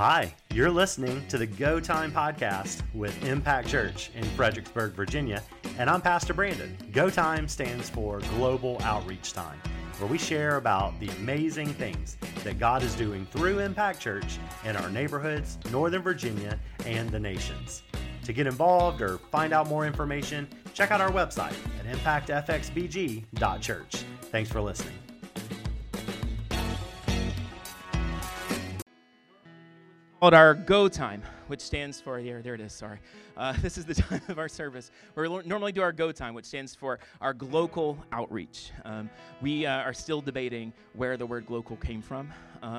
Hi, you're listening to the GO Time podcast with Impact Church in Fredericksburg, Virginia, and I'm Pastor Brandon. GO Time stands for Global Outreach Time, where we share about the amazing things that God is doing through Impact Church in our neighborhoods, Northern Virginia, and the nations. To get involved or find out more information, check out our website at impactfxbg.church. Thanks for listening. Called our GO Time, which stands for, this is the time of our service where we normally do our GO Time, which stands for our Glocal Outreach. We are still debating where the word Glocal came from,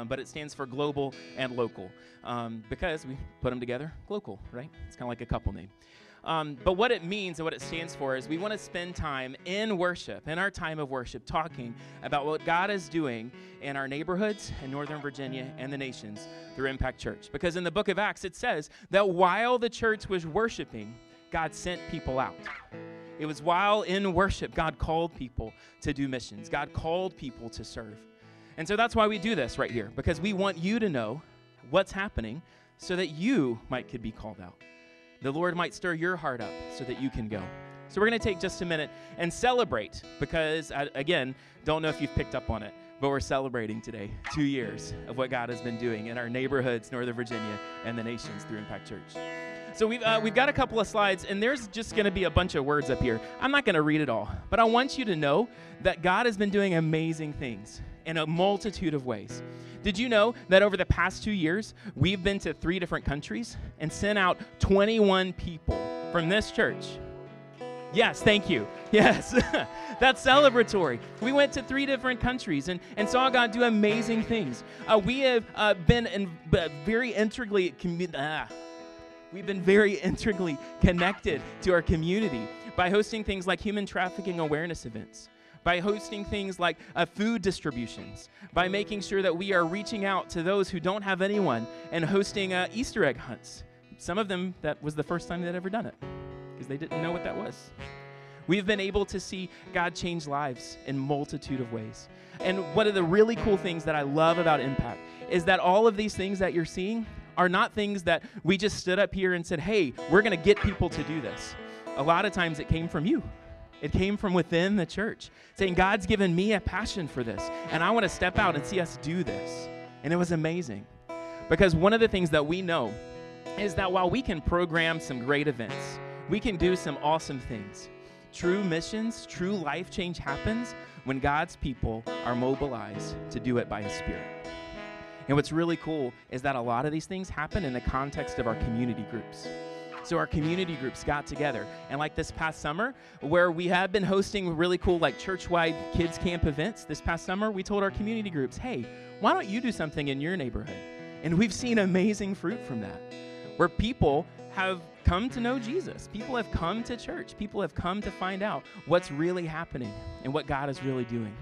but it stands for global and local, because we put them together, Glocal, right? It's kind of like a couple name. But what it means and what it stands for is we want to spend time in worship, in our time of worship, talking about what God is doing in our neighborhoods, in Northern Virginia, and the nations through Impact Church. Because in the book of Acts, it says that while the church was worshiping, God sent people out. It was while in worship, God called people to do missions. God called people to serve. And so that's why we do this right here, because we want you to know what's happening so that you could be called out. The Lord might stir your heart up so that you can go. So we're going to take just a minute and celebrate because, again, don't know if you've picked up on it, but we're celebrating today 2 years of what God has been doing in our neighborhoods, Northern Virginia, and the nations through Impact Church. So we've got a couple of slides, and there's just going to be a bunch of words up here. I'm not going to read it all, but I want you to know that God has been doing amazing things in a multitude of ways. Did you know that over the past 2 years, we've been to 3 different countries and sent out 21 people from this church? Yes, thank you. Yes, that's celebratory. We went to 3 different countries and saw God do amazing things. We've been very intricately connected to our community by hosting things like human trafficking awareness events, by hosting things like food distributions, by making sure that we are reaching out to those who don't have anyone and hosting Easter egg hunts. Some of them, that was the first time they'd ever done it because they didn't know what that was. We've been able to see God change lives in a multitude of ways. And one of the really cool things that I love about Impact is that all of these things that you're seeing are not things that we just stood up here and said, hey, we're going to get people to do this. A lot of times it came from you. It came from within the church, saying, God's given me a passion for this, and I want to step out and see us do this. And it was amazing, because one of the things that we know is that while we can program some great events, we can do some awesome things. True missions, true life change happens when God's people are mobilized to do it by His Spirit. And what's really cool is that a lot of these things happen in the context of our community groups. So our community groups got together, and like this past summer, where we have been hosting really cool like church-wide kids camp events, this past summer we told our community groups, hey, why don't you do something in your neighborhood? And we've seen amazing fruit from that, where people have come to know Jesus. People have come to church. People have come to find out what's really happening and what God is really doing.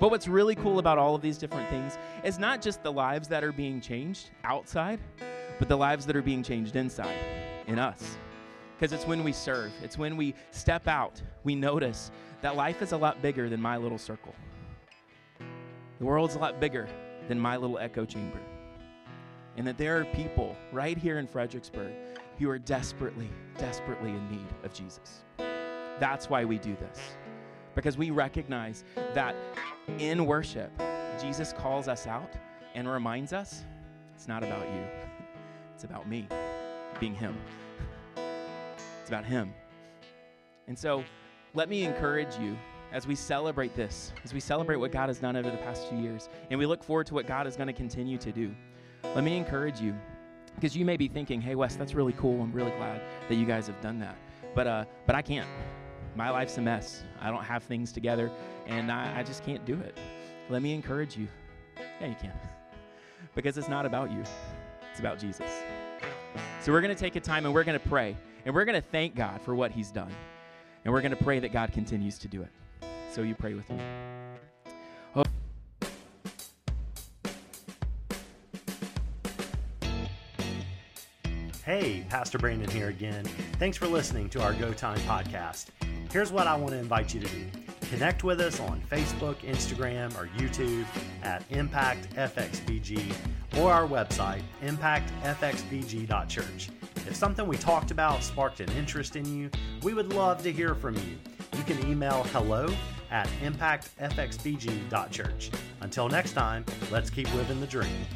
But what's really cool about all of these different things is not just the lives that are being changed outside, but the lives that are being changed inside. In us, because it's when we serve, it's when we step out, we notice that life is a lot bigger than my little circle. The world's a lot bigger than my little echo chamber, and that there are people right here in Fredericksburg who are desperately, desperately in need of Jesus. That's why we do this, because we recognize that in worship, Jesus calls us out and reminds us it's not about you, it's about me. Being Him. It's about Him. And so let me encourage you as we celebrate this, as we celebrate what God has done over the past 2 years, and we look forward to what God is going to continue to do. Let me encourage you, because you may be thinking, hey, Wes, that's really cool. I'm really glad that you guys have done that. But I can't. My life's a mess. I don't have things together, and I just can't do it. Let me encourage you. Yeah, you can. Because it's not about you. It's about Jesus. So we're going to take a time and we're going to pray and we're going to thank God for what He's done. And we're going to pray that God continues to do it. So you pray with me. Oh. Hey, Pastor Brandon here again. Thanks for listening to our GO Time podcast. Here's what I want to invite you to do. Connect with us on Facebook, Instagram, or YouTube at ImpactFXBG or our website, impactfxbg.church. If something we talked about sparked an interest in you, we would love to hear from you. You can email hello@impactfxbg.church. Until next time, let's keep living the dream.